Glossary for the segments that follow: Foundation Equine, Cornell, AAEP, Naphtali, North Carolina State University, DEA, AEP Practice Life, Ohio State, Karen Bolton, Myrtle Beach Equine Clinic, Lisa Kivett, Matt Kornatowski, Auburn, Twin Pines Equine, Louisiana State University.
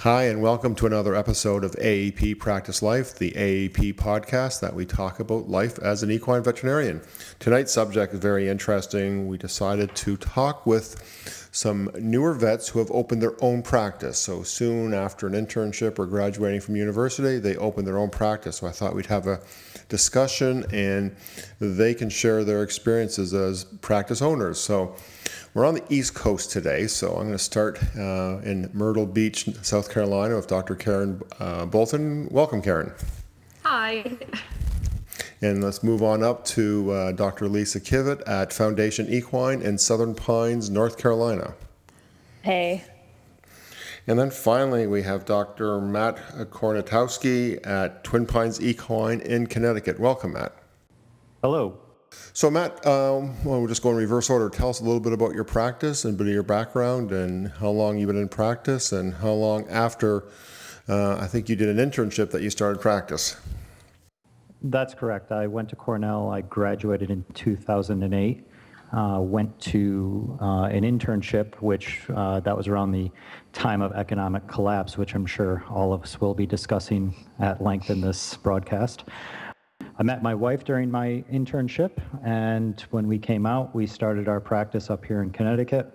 Hi, and welcome to another episode of AEP Practice Life, the AEP podcast that we talk about life as an equine veterinarian. Tonight's subject is very interesting. We decided to talk with some newer vets who have opened their own practice. So soon after an internship or graduating from university, they opened their own practice. So I thought we'd have a discussion and they can share their experiences as practice owners. So we're on the East Coast today, so I'm going to start in Myrtle Beach, South Carolina with Dr. Karen Bolton. Welcome, Karen. Hi. And let's move on up to Dr. Lisa Kivett at Foundation Equine in Southern Pines, North Carolina. Hey. And then finally, we have Dr. Matt Kornatowski at Twin Pines Equine in Connecticut. Welcome, Matt. Hello. So Matt, we'll just go in reverse order. Tell us a little bit about your practice and a bit of your background and how long you've been in practice and how long after I think you did an internship that you started practice. That's correct. I went to Cornell. I graduated in 2008, went to an internship, which that was around the time of economic collapse, which I'm sure all of us will be discussing at length in this broadcast. I met my wife during my internship, and when we came out, we started our practice up here in Connecticut.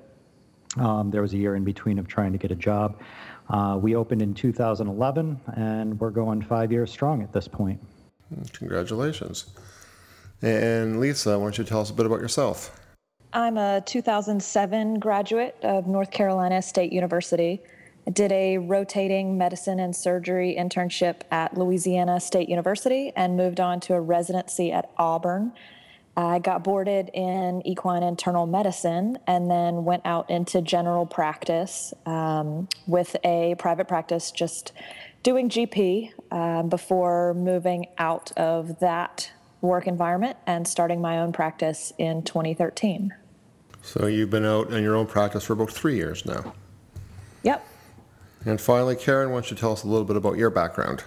There was a year in between of trying to get a job. We opened in 2011, and we're going 5 years strong at this point. Congratulations. And Lisa, why don't you tell us a bit about yourself? I'm a 2007 graduate of North Carolina State University. I did a rotating medicine and surgery internship at Louisiana State University and moved on to a residency at Auburn. I got boarded in equine internal medicine and then went out into general practice with a private practice, just doing GP before moving out of that work environment and starting my own practice in 2013. So you've been out in your own practice for about 3 years now. Yep. And finally, Karen, why don't you tell us a little bit about your background?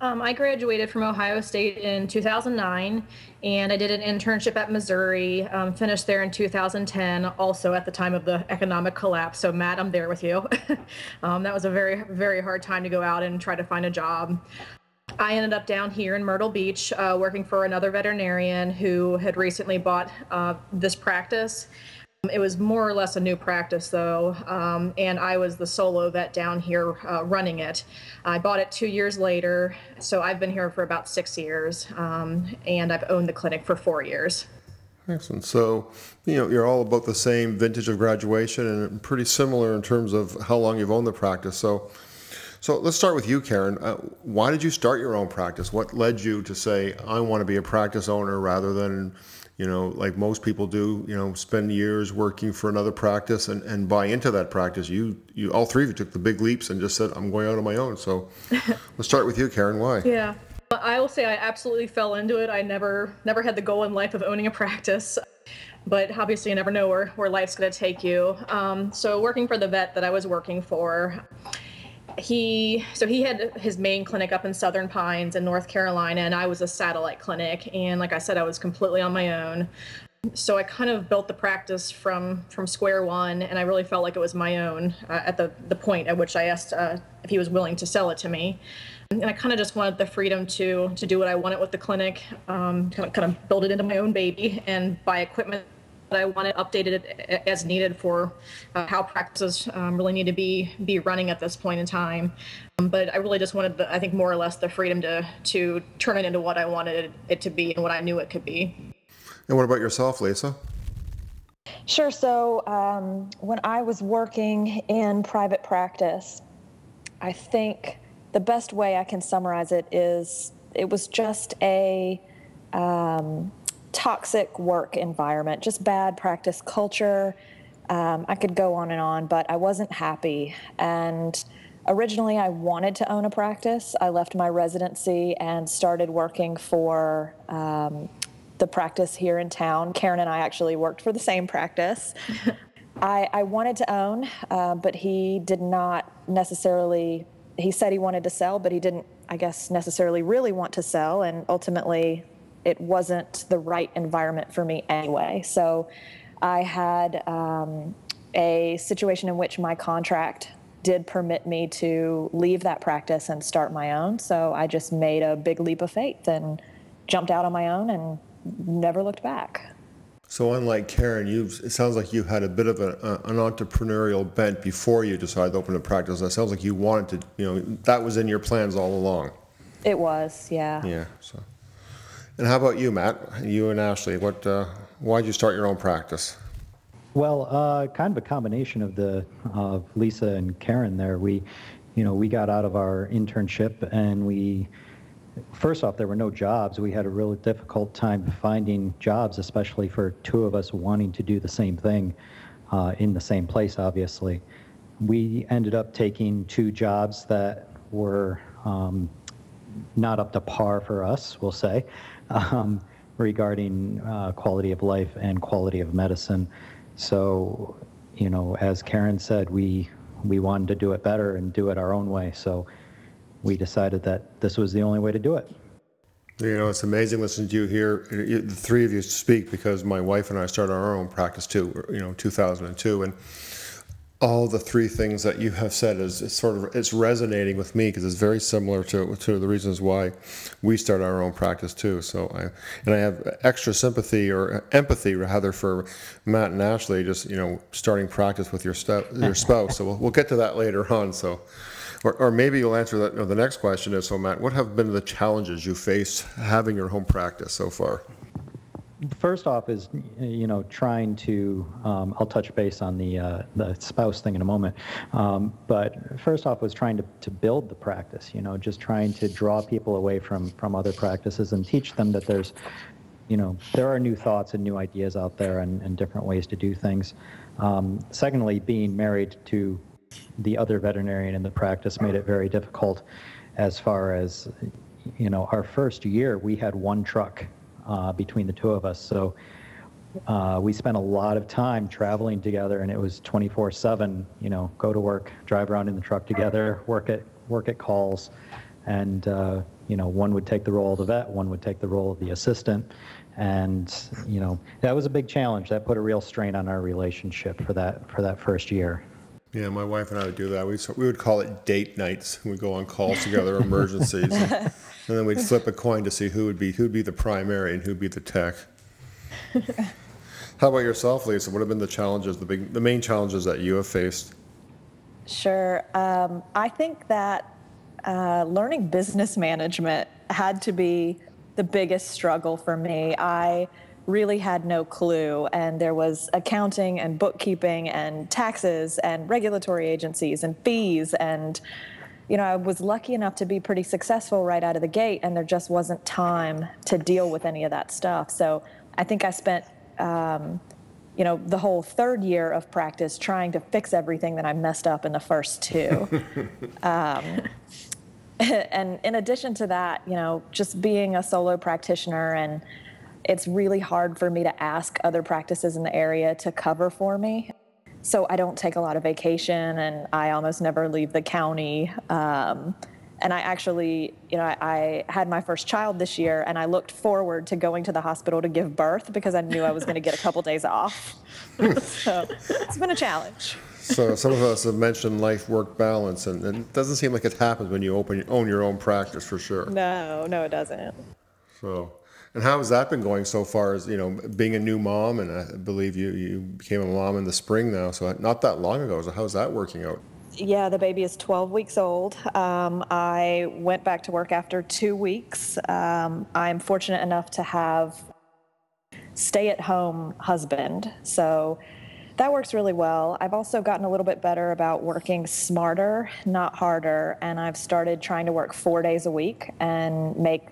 I graduated from Ohio State in 2009, and I did an internship at Missouri, finished there in 2010, also at the time of the economic collapse. So, Matt, I'm there with you. That was a very, very hard time to go out and try to find a job. I ended up down here in Myrtle Beach working for another veterinarian who had recently bought this practice. It was more or less a new practice, though, and I was the solo vet down here running it. I bought it 2 years later, so I've been here for about 6 years, and I've owned the clinic for 4 years. Excellent. So, you know, you're all about the same vintage of graduation and pretty similar in terms of how long you've owned the practice. So let's start with you, Karen. Why did you start your own practice? What led you to say, I want to be a practice owner rather than, you know, like most people do, you know, spend years working for another practice and buy into that practice. You all three of you took the big leaps and just said, I'm going out on my own. So let's start with you, Karen. Why? Yeah, I will say I absolutely fell into it. I never had the goal in life of owning a practice, but obviously you never know where life's going to take you. So working for the vet that I was working for, he had his main clinic up in Southern Pines in North Carolina, and I was a satellite clinic. And like I said, I was completely on my own. So I kind of built the practice from square one, and I really felt like it was my own at the point at which I asked if he was willing to sell it to me. And I kind of just wanted the freedom to do what I wanted with the clinic, kind of build it into my own baby and buy equipment that I wanted, updated it as needed for how practices really need to be running at this point in time. But I really just wanted, I think, more or less the freedom to turn it into what I wanted it to be and what I knew it could be. And what about yourself, Lisa? Sure. So when I was working in private practice, I think the best way I can summarize it is it was just a toxic work environment, just bad practice culture. I could go on and on, but I wasn't happy. And originally I wanted to own a practice. I left my residency and started working for the practice here in town. Karen and I actually worked for the same practice. I wanted to own, but he did not necessarily, he said he wanted to sell, but he didn't, I guess, necessarily really want to sell. And ultimately, it wasn't the right environment for me anyway. So I had a situation in which my contract did permit me to leave that practice and start my own. So I just made a big leap of faith and jumped out on my own and never looked back. So unlike Karen, it sounds like you had a bit of an entrepreneurial bent before you decided to open a practice. It sounds like you wanted to, that was in your plans all along. It was, yeah. Yeah. So, and how about you, Matt? You and Ashley, why did you start your own practice? Well, kind of a combination of Lisa and Karen there. We got out of our internship and first off, there were no jobs. We had a really difficult time finding jobs, especially for two of us wanting to do the same thing in the same place, obviously. We ended up taking two jobs that were not up to par for us, we'll say, regarding quality of life and quality of medicine. So, as Karen said, we wanted to do it better and do it our own way. So we decided that this was the only way to do it. It's amazing listening to you here, the three of you speak, because my wife and I started our own practice too, 2002. And all the three things that you have said it's resonating with me, because it's very similar to the reasons why we start our own practice too. So I have extra sympathy or empathy rather for Matt and Ashley, just starting practice with your spouse. So we'll get to that later on. So, or maybe you'll answer that. The next question is, so Matt, what have been the challenges you faced having your home practice so far? First off is, trying to, I'll touch base on the spouse thing in a moment, but first off was trying to build the practice, just trying to draw people away from other practices and teach them that there's, there are new thoughts and new ideas out there and different ways to do things. Secondly, being married to the other veterinarian in the practice made it very difficult as far as, our first year we had one truck. Between the two of us. So we spent a lot of time traveling together, and it was 24/7, go to work, drive around in the truck together, work at calls. And, one would take the role of the vet, one would take the role of the assistant. And, that was a big challenge. That put a real strain on our relationship for that first year. Yeah, my wife and I would do that. We would call it date nights. We'd go on calls together, emergencies, and then we'd flip a coin to see who'd be the primary and who'd be the tech. How about yourself, Lisa? What have been the challenges, the main challenges that you have faced? Sure. I think that learning business management had to be the biggest struggle for me. I really had no clue, and there was accounting and bookkeeping and taxes and regulatory agencies and fees, and I was lucky enough to be pretty successful right out of the gate, and there just wasn't time to deal with any of that stuff. So I think I spent the whole third year of practice trying to fix everything that I messed up in the first two. And in addition to that, just being a solo practitioner, and it's really hard for me to ask other practices in the area to cover for me. So I don't take a lot of vacation, and I almost never leave the county. And I actually, I had my first child this year, and I looked forward to going to the hospital to give birth because I knew I was going to get a couple days off. So it's been a challenge. So some of us have mentioned life-work balance, and it doesn't seem like it happens when you own your own practice, for sure. No, it doesn't. So... And how has that been going so far as, being a new mom? And I believe you became a mom in the spring now, so not that long ago. So how's that working out? Yeah, the baby is 12 weeks old. I went back to work after 2 weeks. I'm fortunate enough to have stay-at-home husband, so that works really well. I've also gotten a little bit better about working smarter, not harder, and I've started trying to work 4 days a week and make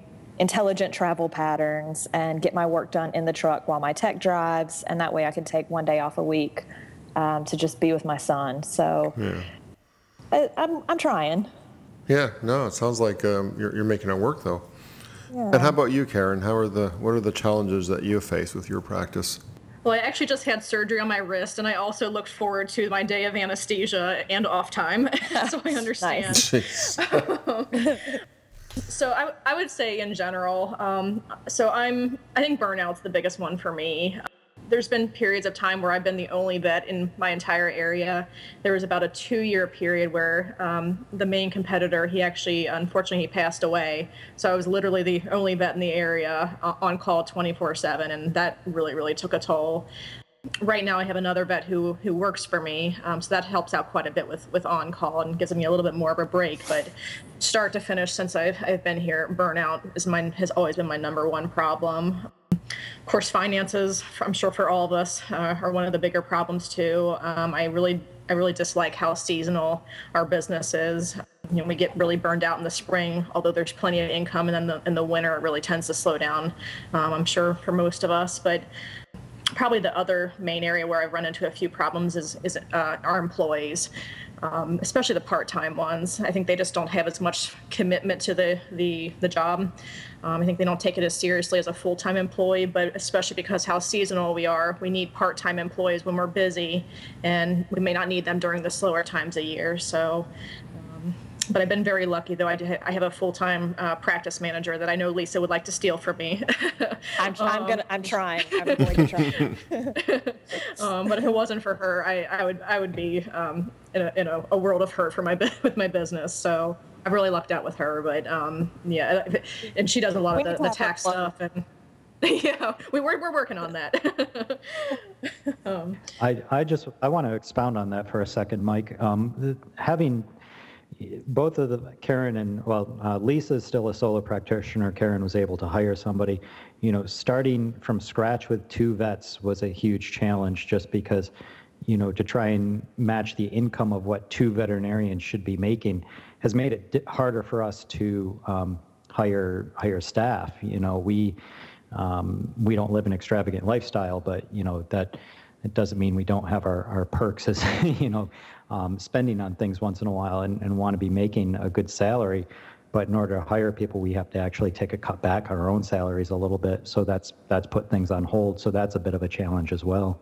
intelligent travel patterns and get my work done in the truck while my tech drives, and that way I can take one day off a week to just be with my son. So yeah. I'm trying. Yeah, no, it sounds like you're making it work though. Yeah. And how about you, Karen? What are the challenges that you face with your practice? Well, I actually just had surgery on my wrist, and I also looked forward to my day of anesthesia and off time, so I understand. So I would say in general, I think burnout's the biggest one for me. there's been periods of time where I've been the only vet in my entire area. There was about a 2-year period where the main competitor, he actually, unfortunately, he passed away. So I was literally the only vet in the area on call 24/7, and that really, really took a toll. Right now I have another vet who works for me, so that helps out quite a bit with on-call and gives me a little bit more of a break. But start to finish, since I've been here, burnout has always been my number one problem. Of course, finances, I'm sure for all of us, are one of the bigger problems too. I really dislike how seasonal our business is. You know, we get really burned out in the spring, although there's plenty of income, and then in the winter it really tends to slow down, I'm sure for most of us. But probably the other main area where I've run into a few problems is our employees, especially the part-time ones. I think they just don't have as much commitment to the job. I think they don't take it as seriously as a full-time employee, but especially because how seasonal we are, we need part-time employees when we're busy, and we may not need them during the slower times of year. So, but I've been very lucky, though. I have a full-time practice manager that I know Lisa would like to steal from me. I'm trying. I'm going to try. But if it wasn't for her, I would be in a world of hurt with my business. So I've really lucked out with her. But yeah, and she does a lot of the tax stuff, and yeah, we're working on that. I want to expound on that for a second, Mike. Having both of the Karen and Lisa's still a solo practitioner. Karen was able to hire somebody. You know, starting from scratch with 2 vets was a huge challenge, just because, you know, to try and match the income of what 2 veterinarians should be making has made it harder for us to hire staff. You know, we don't live an extravagant lifestyle, but you know that it doesn't mean we don't have our perks as, you know, spending on things once in a while and want to be making a good salary. But in order to hire people, we have to actually take a cut back on our own salaries a little bit. So that's put things on hold. So that's a bit of a challenge as well.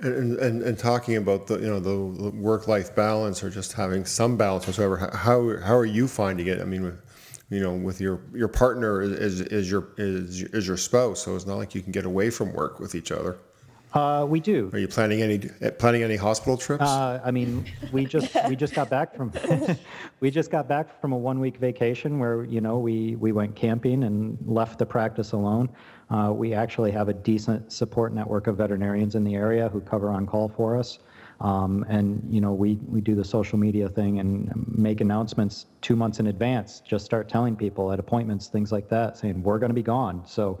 And talking about the work-life balance, or just having some balance whatsoever, how are you finding it? I mean, you know, with your partner is your spouse, so it's not like you can get away from work with each other. We do. Are you planning any hospital trips? I mean, we just got back from a 1-week vacation where, you know, we went camping and left the practice alone. We actually have a decent support network of veterinarians in the area who cover on call for us, and you know we do the social media thing and make announcements 2 months in advance. Just start telling people at appointments, things like that, saying we're going to be gone. So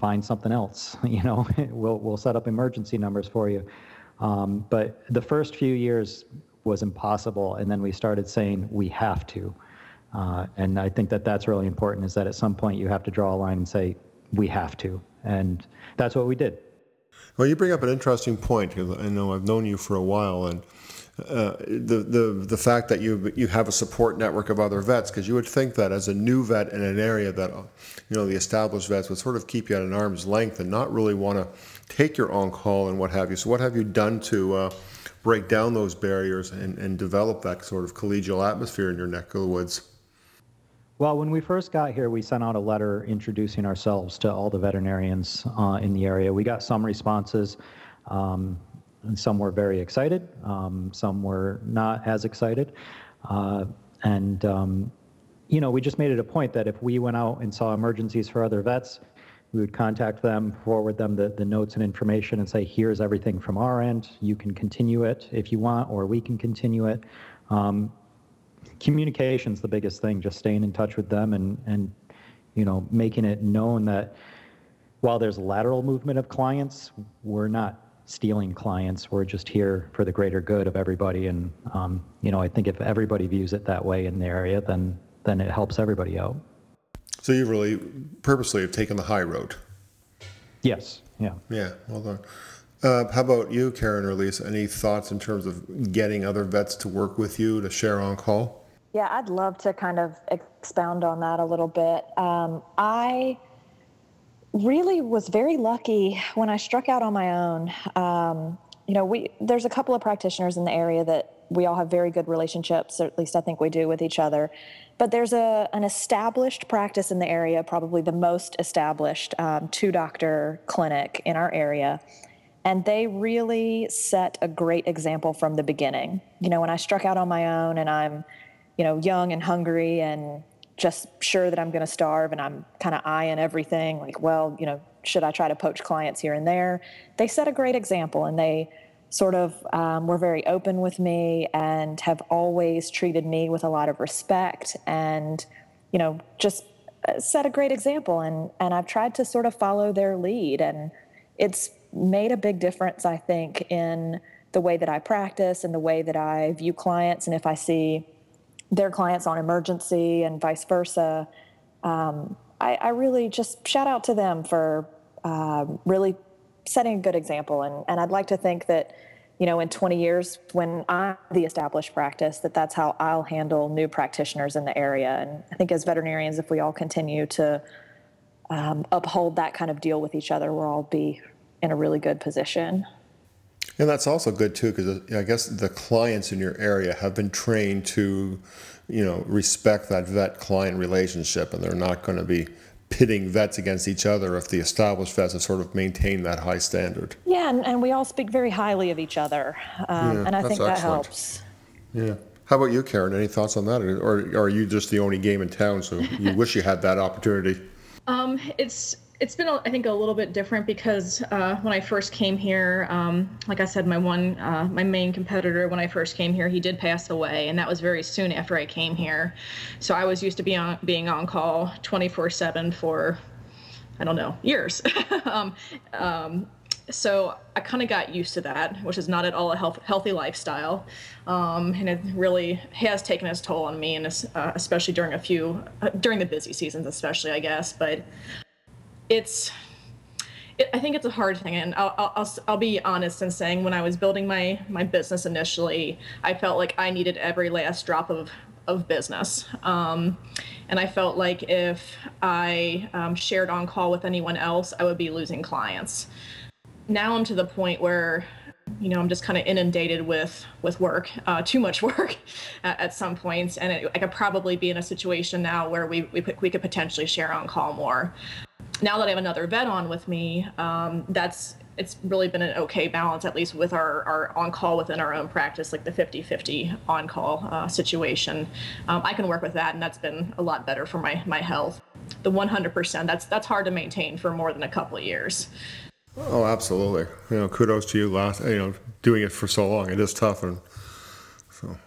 find something else, you know, we'll set up emergency numbers for you. But the first few years was impossible. And then we started saying we have to. And I think that that's really important, is that at some point you have to draw a line and say, we have to. And that's what we did. Well, you bring up an interesting point, because I know I've known you for a while, and the fact that you have a support network of other vets, because you would think that as a new vet in an area that, you know, the established vets would sort of keep you at an arm's length and not really want to take your on-call and what have you. So what have you done to break down those barriers and develop that sort of collegial atmosphere in your neck of the woods? Well, when we first got here, we sent out a letter introducing ourselves to all the veterinarians in the area. We got some responses. And some were very excited, some were not as excited. You know, we just made it a point that if we went out and saw emergencies for other vets, we would contact them, forward them the notes and information and say, here's everything from our end. You can continue it if you want, or we can continue it. Communication's the biggest thing, just staying in touch with them and you know, making it known that while there's lateral movement of clients, we're not stealing clients. We're just here for the greater good of everybody. And, you know, I think if everybody views it that way in the area, then it helps everybody out. So you really purposely have taken the high road. Yes. Yeah. Yeah. Well done. How about you, Karen or Lisa? Any thoughts in terms of getting other vets to work with you to share on call? Yeah, I'd love to kind of expound on that a little bit. I really was very lucky when I struck out on my own. You know, there's a couple of practitioners in the area that we all have very good relationships, or at least I think we do, with each other. But there's an established practice in the area, probably the most established 2-doctor clinic in our area. And they really set a great example from the beginning. You know, when I struck out on my own and I'm, you know, young and hungry and just sure that I'm going to starve and I'm kind of eyeing everything, like, well, you know, should I try to poach clients here and there? They set a great example, and they sort of were very open with me and have always treated me with a lot of respect and, you know, just set a great example. And I've tried to sort of follow their lead, and it's made a big difference, I think, in the way that I practice and the way that I view clients. And if I see their clients on emergency and vice versa, I really just shout out to them for really setting a good example. And I'd like to think that, you know, in 20 years when I'm the established practice, that that's how I'll handle new practitioners in the area. And I think as veterinarians, if we all continue to uphold that kind of deal with each other, we'll all be in a really good position. And that's also good too, because I guess the clients in your area have been trained to, you know, respect that vet-client relationship, and they're not going to be pitting vets against each other if the established vets have sort of maintained that high standard. Yeah, and we all speak very highly of each other, and I think that helps. Yeah. How about you, Karen? Any thoughts on that? Or are you just the only game in town, so you wish you had that opportunity? It's been, I think, a little bit different because when I first came here, like I said, my main competitor when I first came here, he did pass away, and that was very soon after I came here. So I was used to being on call 24/7 for, I don't know, years. So I kind of got used to that, which is not at all a healthy lifestyle, and it really has taken its toll on me, and especially during the busy seasons, especially, I guess, but. I think it's a hard thing, and I'll be honest in saying when I was building my business initially, I felt like I needed every last drop of business, and I felt like if I shared on call with anyone else, I would be losing clients. Now I'm to the point where, you know, I'm just kind of inundated with work, too much work at some points, and I could probably be in a situation now where we could potentially share on call more. Now that I have another vet on with me, it's really been an okay balance, at least with our on-call within our own practice, like the 50-50 on-call situation. I can work with that, and that's been a lot better for my health. The 100%, that's hard to maintain for more than a couple of years. Oh, absolutely. You know, kudos to you doing it for so long. It is tough, and so.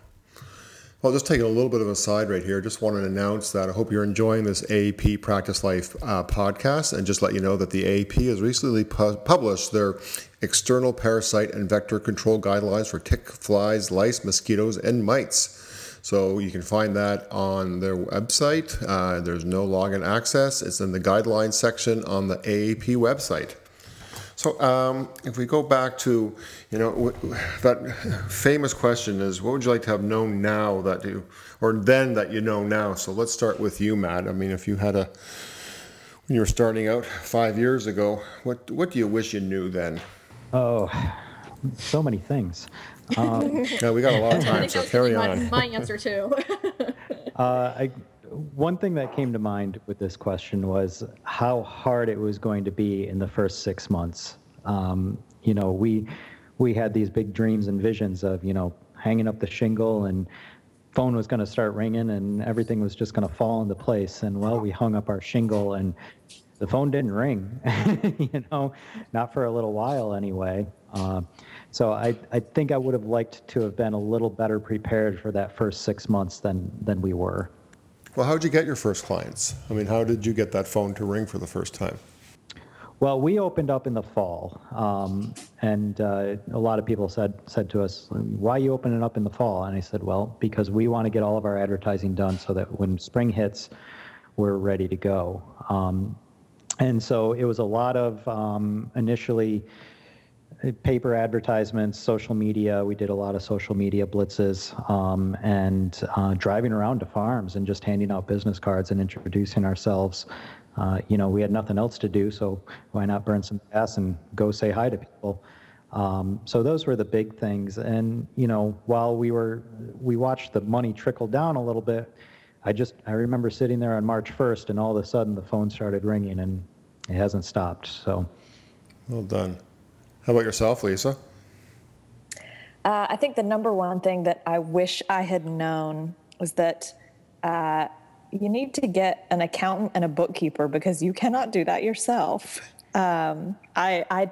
Well, just taking a little bit of a side right here, just wanted to announce that I hope you're enjoying this AAP Practice Life podcast, and just let you know that the AAP has recently published their external parasite and vector control guidelines for tick, flies, lice, mosquitoes, and mites. So you can find that on their website. There's no login access. It's in the guidelines section on the AAP website. So if we go back to, you know, that famous question is, what would you like to have known now that you, or then that you know now? So let's start with you, Matt. I mean, if you had when you were starting out 5 years ago, what do you wish you knew then? Oh, so many things. Yeah, we got a lot of time, so carry on. My answer too. One thing that came to mind with this question was how hard it was going to be in the first 6 months. You know, we had these big dreams and visions of, you know, hanging up the shingle and phone was going to start ringing and everything was just going to fall into place. And well, we hung up our shingle and the phone didn't ring, you know, not for a little while anyway. So I think I would have liked to have been a little better prepared for that first 6 months than we were. Well, how did you get your first clients? I mean, how did you get that phone to ring for the first time? Well, we opened up in the fall, and a lot of people said to us, why are you opening up in the fall? And I said, well, because we want to get all of our advertising done so that when spring hits, we're ready to go. And so it was a lot of initially paper advertisements, social media. We did a lot of social media blitzes, and driving around to farms and just handing out business cards and introducing ourselves. You know, we had nothing else to do, so why not burn some gas and go say hi to people? So those were the big things. And, you know, while we watched the money trickle down a little bit, I remember sitting there on March 1st and all of a sudden the phone started ringing and it hasn't stopped, so. Well done. How about yourself, Lisa? I think the number one thing that I wish I had known was that you need to get an accountant and a bookkeeper because you cannot do that yourself. I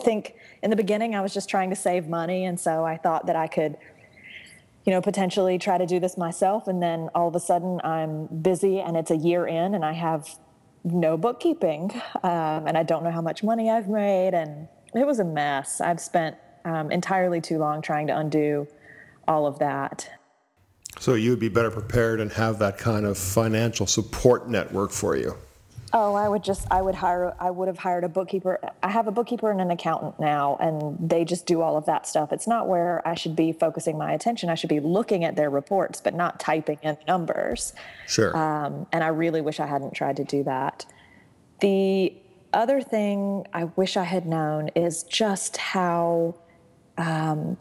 think in the beginning I was just trying to save money, and so I thought that I could, you know, potentially try to do this myself. And then all of a sudden I'm busy and it's a year in and I have no bookkeeping, and I don't know how much money I've made, and it was a mess. I've spent entirely too long trying to undo all of that. So you would be better prepared and have that kind of financial support network for you. Oh, I would have hired a bookkeeper. I have a bookkeeper and an accountant now, and they just do all of that stuff. It's not where I should be focusing my attention. I should be looking at their reports, but not typing in numbers. Sure. And I really wish I hadn't tried to do that. The other thing I wish I had known is just how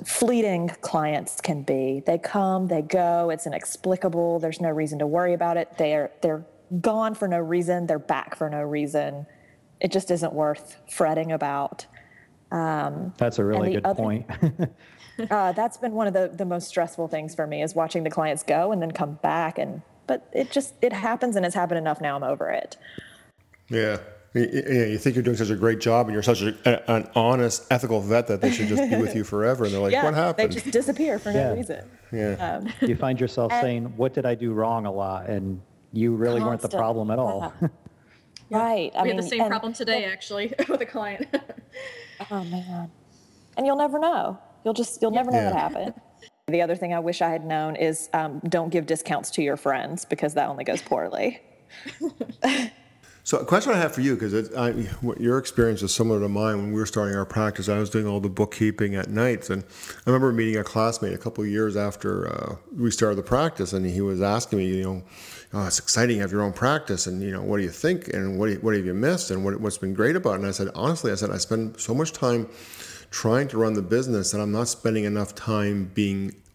fleeting clients can be. They come, they go. It's inexplicable. There's no reason to worry about it. They're gone for no reason. They're back for no reason. It just isn't worth fretting about. That's a really good point. That's been one of the most stressful things for me, is watching the clients go and then come back. But it happens, and it's happened enough now. I'm over it. Yeah. You think you're doing such a great job and you're such an honest, ethical vet that they should just be with you forever. And they're like, what happened? They just disappear for no reason. Yeah. You find yourself saying, what did I do wrong a lot? And you really weren't the problem at all. Yeah. Right. I mean, had the same problem today, actually, with a client. Oh, man. And you'll never know. You'll never know what happened. The other thing I wish I had known is don't give discounts to your friends, because that only goes poorly. So a question I have for you, because your experience is similar to mine. When we were starting our practice, I was doing all the bookkeeping at nights. And I remember meeting a classmate a couple of years after we started the practice, and he was asking me, it's exciting to have your own practice. And, what do you think? And what have you missed? And what's been great about it? And I said, honestly, I spend so much time trying to run the business that I'm not spending enough time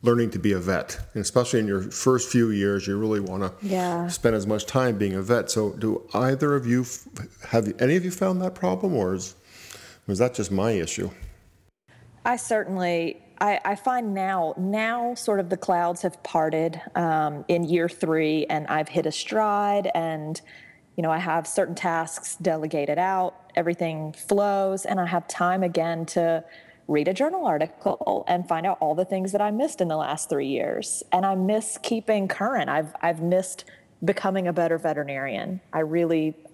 learning to be a vet. And especially in your first few years, you really want to spend as much time being a vet. So do either of you, have any of you found that problem, or was that just my issue? I certainly, I find now sort of the clouds have parted in year 3, and I've hit a stride, and I have certain tasks delegated out, everything flows, and I have time again to read a journal article and find out all the things that I missed in the last 3 years. And I miss keeping current. I've missed becoming a better veterinarian. I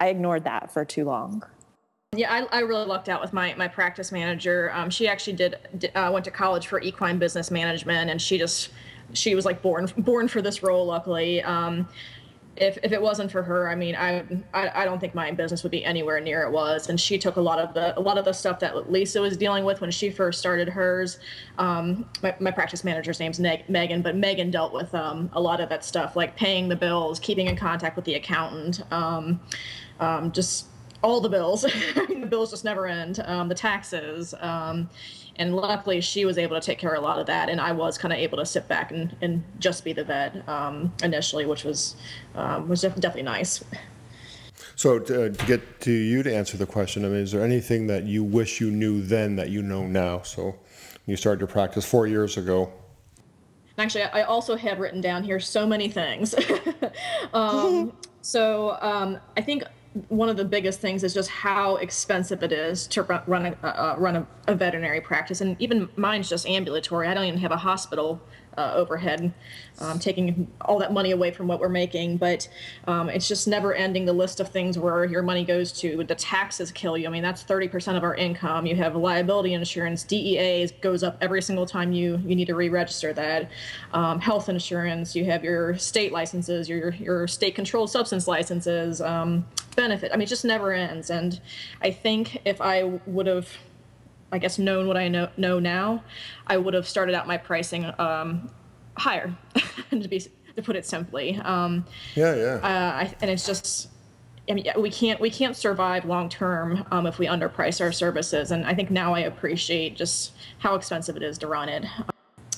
ignored that for too long. Yeah, I really lucked out with my practice manager. She actually went to college for equine business management, and she was like born for this role, luckily. If it wasn't for her, I mean, I don't think my business would be anywhere near it was. And she took a lot of the stuff that Lisa was dealing with when she first started hers. My practice manager's name's Megan, but Megan dealt with a lot of that stuff, like paying the bills, keeping in contact with the accountant, just all the bills. The bills just never end. The taxes. And luckily, she was able to take care of a lot of that, and I was kind of able to sit back and just be the vet initially, which was definitely nice. So to get to you to answer the question, I mean, is there anything that you wish you knew then that you know now? So you started your practice 4 years ago. Actually, I also have written down here so many things. I think one of the biggest things is just how expensive it is to run a veterinary practice. And even mine's just ambulatory. I don't even have a hospital overhead, taking all that money away from what we're making. But it's just never ending, the list of things where your money goes to. The taxes kill you. I mean, that's 30% of our income. You have liability insurance. DEA goes up every single time you need to re-register that. Health insurance. You have your state licenses, your state-controlled substance licenses, benefit. I mean, it just never ends. And I think if I would have, I guess, known what I know now, I would have started out my pricing higher, to put it simply. And it's just, I mean, we can't survive long term if we underprice our services. And I think now I appreciate just how expensive it is to run it.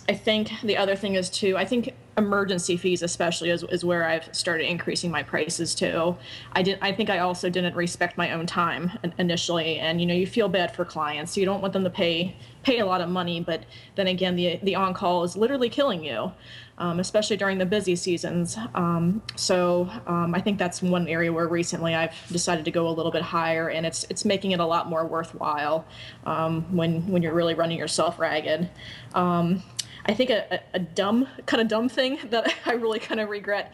I think the other thing is I think emergency fees especially is where I've started increasing my prices to. I also didn't respect my own time initially, and you feel bad for clients. You don't want them to pay a lot of money, but then again, the on-call is literally killing you, especially during the busy seasons. I think that's one area where recently I've decided to go a little bit higher, and it's making it a lot more worthwhile when you're really running yourself ragged. I think a dumb thing that I really kind of regret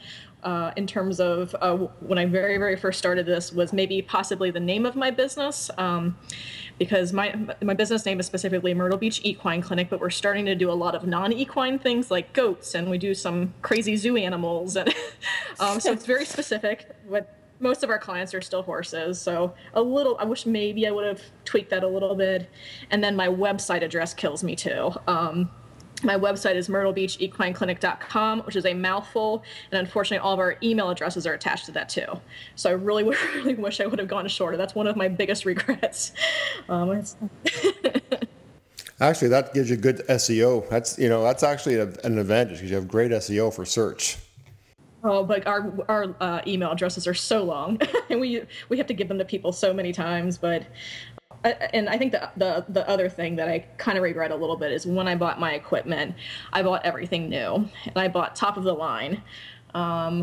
in terms of when I very, very first started this was maybe possibly the name of my business, because my business name is specifically Myrtle Beach Equine Clinic, but we're starting to do a lot of non-equine things like goats, and we do some crazy zoo animals, and so it's very specific, but most of our clients are still horses. So I wish maybe I would have tweaked that a little bit. And then my website address kills me too. My website is myrtlebeachequineclinic.com, which is a mouthful, and unfortunately all of our email addresses are attached to that too. So I really wish I would have gone shorter. That's one of my biggest regrets. Actually, that gives you good SEO. That's actually an advantage because you have great SEO for search. Oh, but our email addresses are so long, and we have to give them to people so many times, but. And I think the other thing that I kind of regret a little bit is when I bought my equipment, I bought everything new, and I bought top of the line,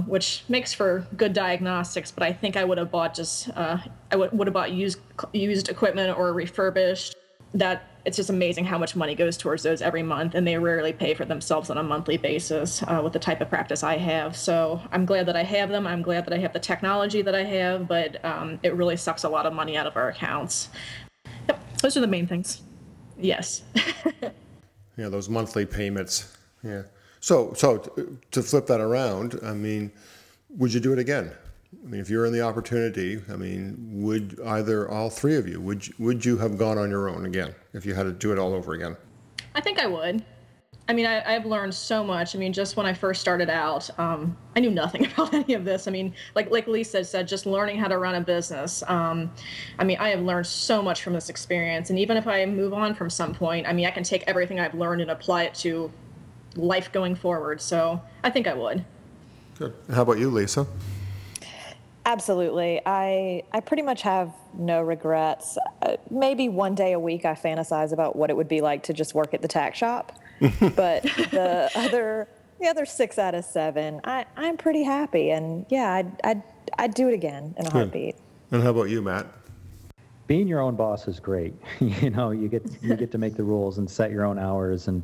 which makes for good diagnostics. But I think I would have bought I would have bought used equipment or refurbished. That it's just amazing how much money goes towards those every month, and they rarely pay for themselves on a monthly basis with the type of practice I have. So I'm glad that I have them. I'm glad that I have the technology that I have, but it really sucks a lot of money out of our accounts. Yep, those are the main things. Yes. Yeah, those monthly payments. Yeah. So to flip that around, would you do it again? If you're in the opportunity, would either all three of you, would you have gone on your own again if you had to do it all over again? I think I would. I've learned so much. Just when I first started out, I knew nothing about any of this. Like Lisa said, just learning how to run a business. I have learned so much from this experience. And even if I move on from some point, I can take everything I've learned and apply it to life going forward. So I think I would. Good. How about you, Lisa? Absolutely. I pretty much have no regrets. Maybe one day a week I fantasize about what it would be like to just work at the tack shop. But the other 6 out of 7, I'm pretty happy. And yeah, I'd do it again in a heartbeat. And how about you, Matt? Being your own boss is great. You get to make the rules and set your own hours and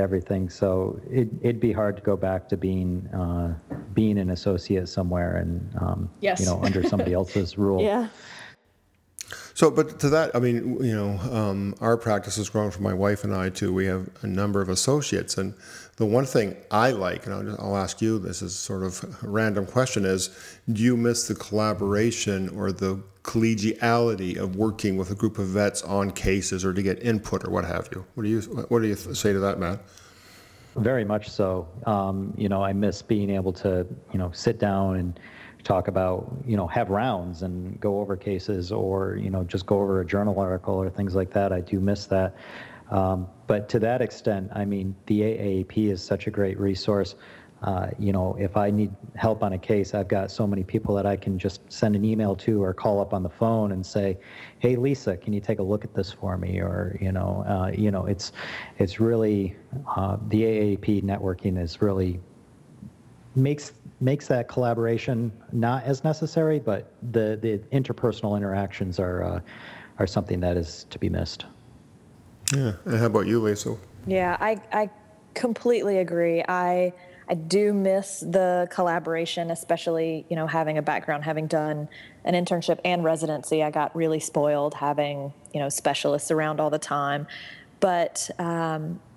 everything. So it'd be hard to go back to being an associate somewhere and, yes. Under somebody else's rule. Yeah. So, but to that, our practice has grown for my wife and I too. We have a number of associates, and the one thing I like, and I'll ask you, this is sort of a random question, is do you miss the collaboration or the collegiality of working with a group of vets on cases or to get input or what have you? What do you say to that, Matt? Very much so. I miss being able to, sit down and talk about, have rounds and go over cases or, just go over a journal article or things like that. I do miss that. But to that extent, the AAEP is such a great resource. If I need help on a case, I've got so many people that I can just send an email to or call up on the phone and say, "Hey, Lisa, can you take a look at this for me?" Or, it's really the AAP networking is really makes that collaboration not as necessary, but the interpersonal interactions are something that is to be missed. Yeah. And how about you, Lisa? Yeah, I completely agree. I do miss the collaboration, especially, having a background, having done an internship and residency. I got really spoiled having, specialists around all the time. But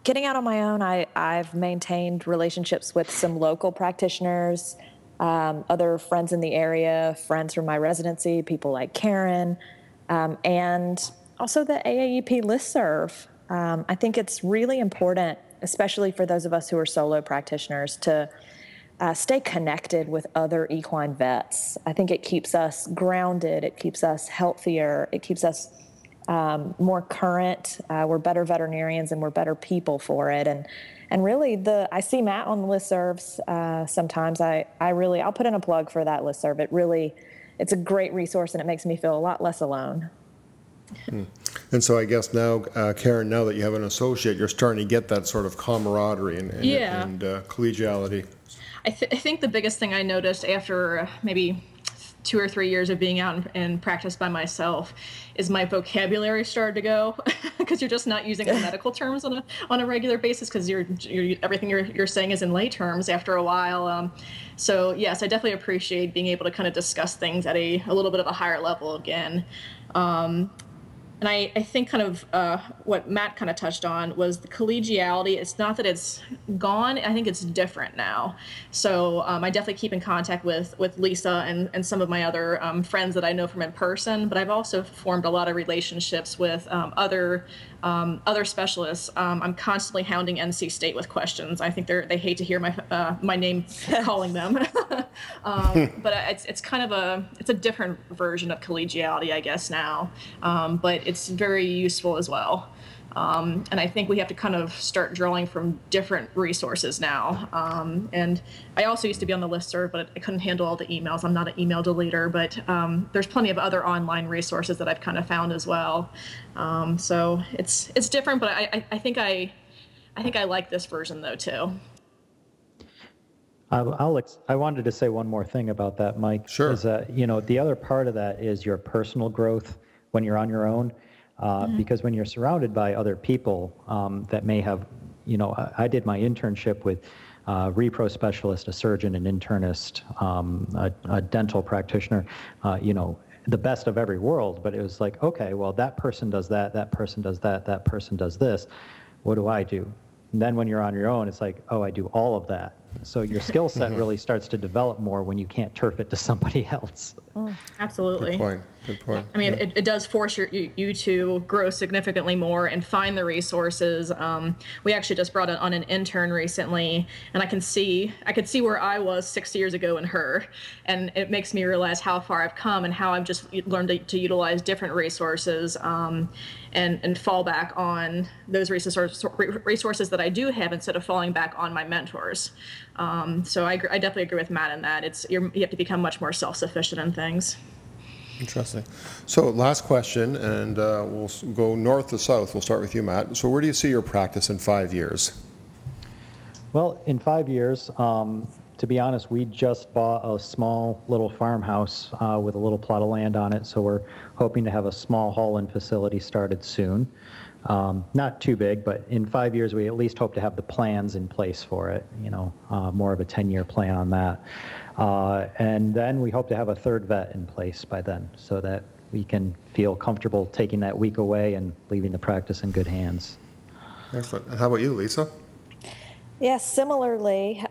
getting out on my own, I've maintained relationships with some local practitioners, other friends in the area, friends from my residency, people like Karen, and also the AAEP listserv. I think it's really important, especially for those of us who are solo practitioners, to stay connected with other equine vets. I think it keeps us grounded. It keeps us healthier. It keeps us more current. We're better veterinarians and we're better people for it. And And really, I see Matt on the listservs sometimes. I'll put in a plug for that listserv. It's a great resource, and it makes me feel a lot less alone. And so I guess now, Karen, now that you have an associate, you're starting to get that sort of camaraderie and collegiality. I think the biggest thing I noticed after maybe 2 or 3 years of being out and practice by myself is my vocabulary started to go, because you're just not using the medical terms on a regular basis, because everything you're saying is in lay terms after a while. So yes, I definitely appreciate being able to kind of discuss things at a little bit of a higher level again. And I think kind of what Matt kind of touched on was the collegiality. It's not that it's gone. I think it's different now. So I definitely keep in contact with Lisa and some of my other friends that I know from in person. But I've also formed a lot of relationships with other specialists. I'm constantly hounding NC State with questions. I think they hate to hear my name calling them. But it's kind of a different version of collegiality, I guess, now. But it's very useful as well. And I think we have to kind of start drawing from different resources now. And I also used to be on the listserv, but I couldn't handle all the emails. I'm not an email deleter, but there's plenty of other online resources that I've kind of found as well. So it's different, but I think I like this version though too. I wanted to say one more thing about that, Mike. Sure. Is that, the other part of that is your personal growth when you're on your own. Because when you're surrounded by other people that may have, I did my internship with a repro specialist, a surgeon, an internist, a dental practitioner, the best of every world. But it was like, okay, well, that person does that person does that person does this. What do I do? And then when you're on your own, it's like, oh, I do all of that. So your skill set really starts to develop more when you can't turf it to somebody else. Oh, absolutely. Good point. I mean, it does force you to grow significantly more and find the resources. We actually just brought on an intern recently, and I could see where I was 6 years ago in her, and it makes me realize how far I've come and how I've just learned to utilize different resources and fall back on those resources that I do have instead of falling back on my mentors. So I definitely agree with Matt in that. You have to become much more self-sufficient in things. Interesting. So last question, and we'll go north to south. We'll start with you, Matt. So where do you see your practice in 5 years? Well, in 5 years, to be honest, we just bought a small little farmhouse with a little plot of land on it. So we're hoping to have a small haul-in facility started soon. Not too big, but in 5 years, we at least hope to have the plans in place for it, more of a 10-year plan on that. And then we hope to have a third vet in place by then so that we can feel comfortable taking that week away and leaving the practice in good hands. Excellent. And how about you, Lisa? Yeah, similarly,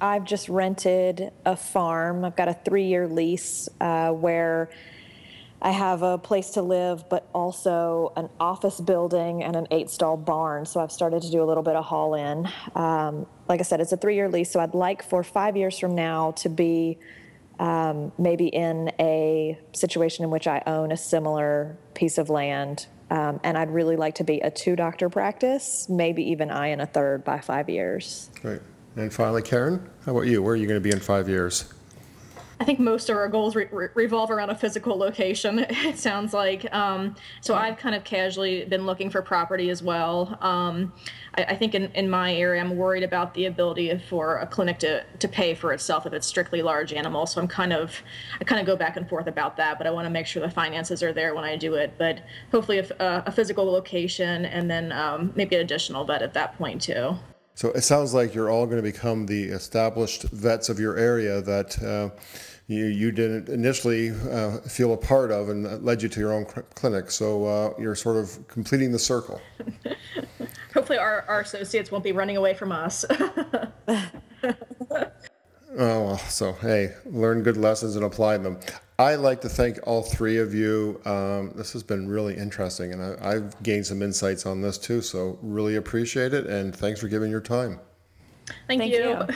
I've just rented a farm. I've got a 3-year lease where I have a place to live, but also an office building and an 8-stall barn. So I've started to do a little bit of haul in. Like I said, it's a 3-year lease. So I'd like for 5 years from now to be maybe in a situation in which I own a similar piece of land. And I'd really like to be a 2-doctor practice, maybe even I in a third by 5 years. Great. And finally, Karen, how about you? Where are you going to be in 5 years? I think most of our goals revolve around a physical location, it sounds like. So I've kind of casually been looking for property as well. I think in my area, I'm worried about the ability for a clinic to pay for itself if it's strictly large animals. So I kind of go back and forth about that, but I want to make sure the finances are there when I do it. But hopefully a physical location and then maybe an additional vet at that point too. So it sounds like you're all going to become the established vets of your area that you didn't initially feel a part of and that led you to your own clinic. So you're sort of completing the circle. Hopefully our associates won't be running away from us. Oh, well, so hey, learn good lessons and apply them. I'd like to thank all three of you. This has been really interesting, and I've gained some insights on this too, so really appreciate it, and thanks for giving your time. Thank you.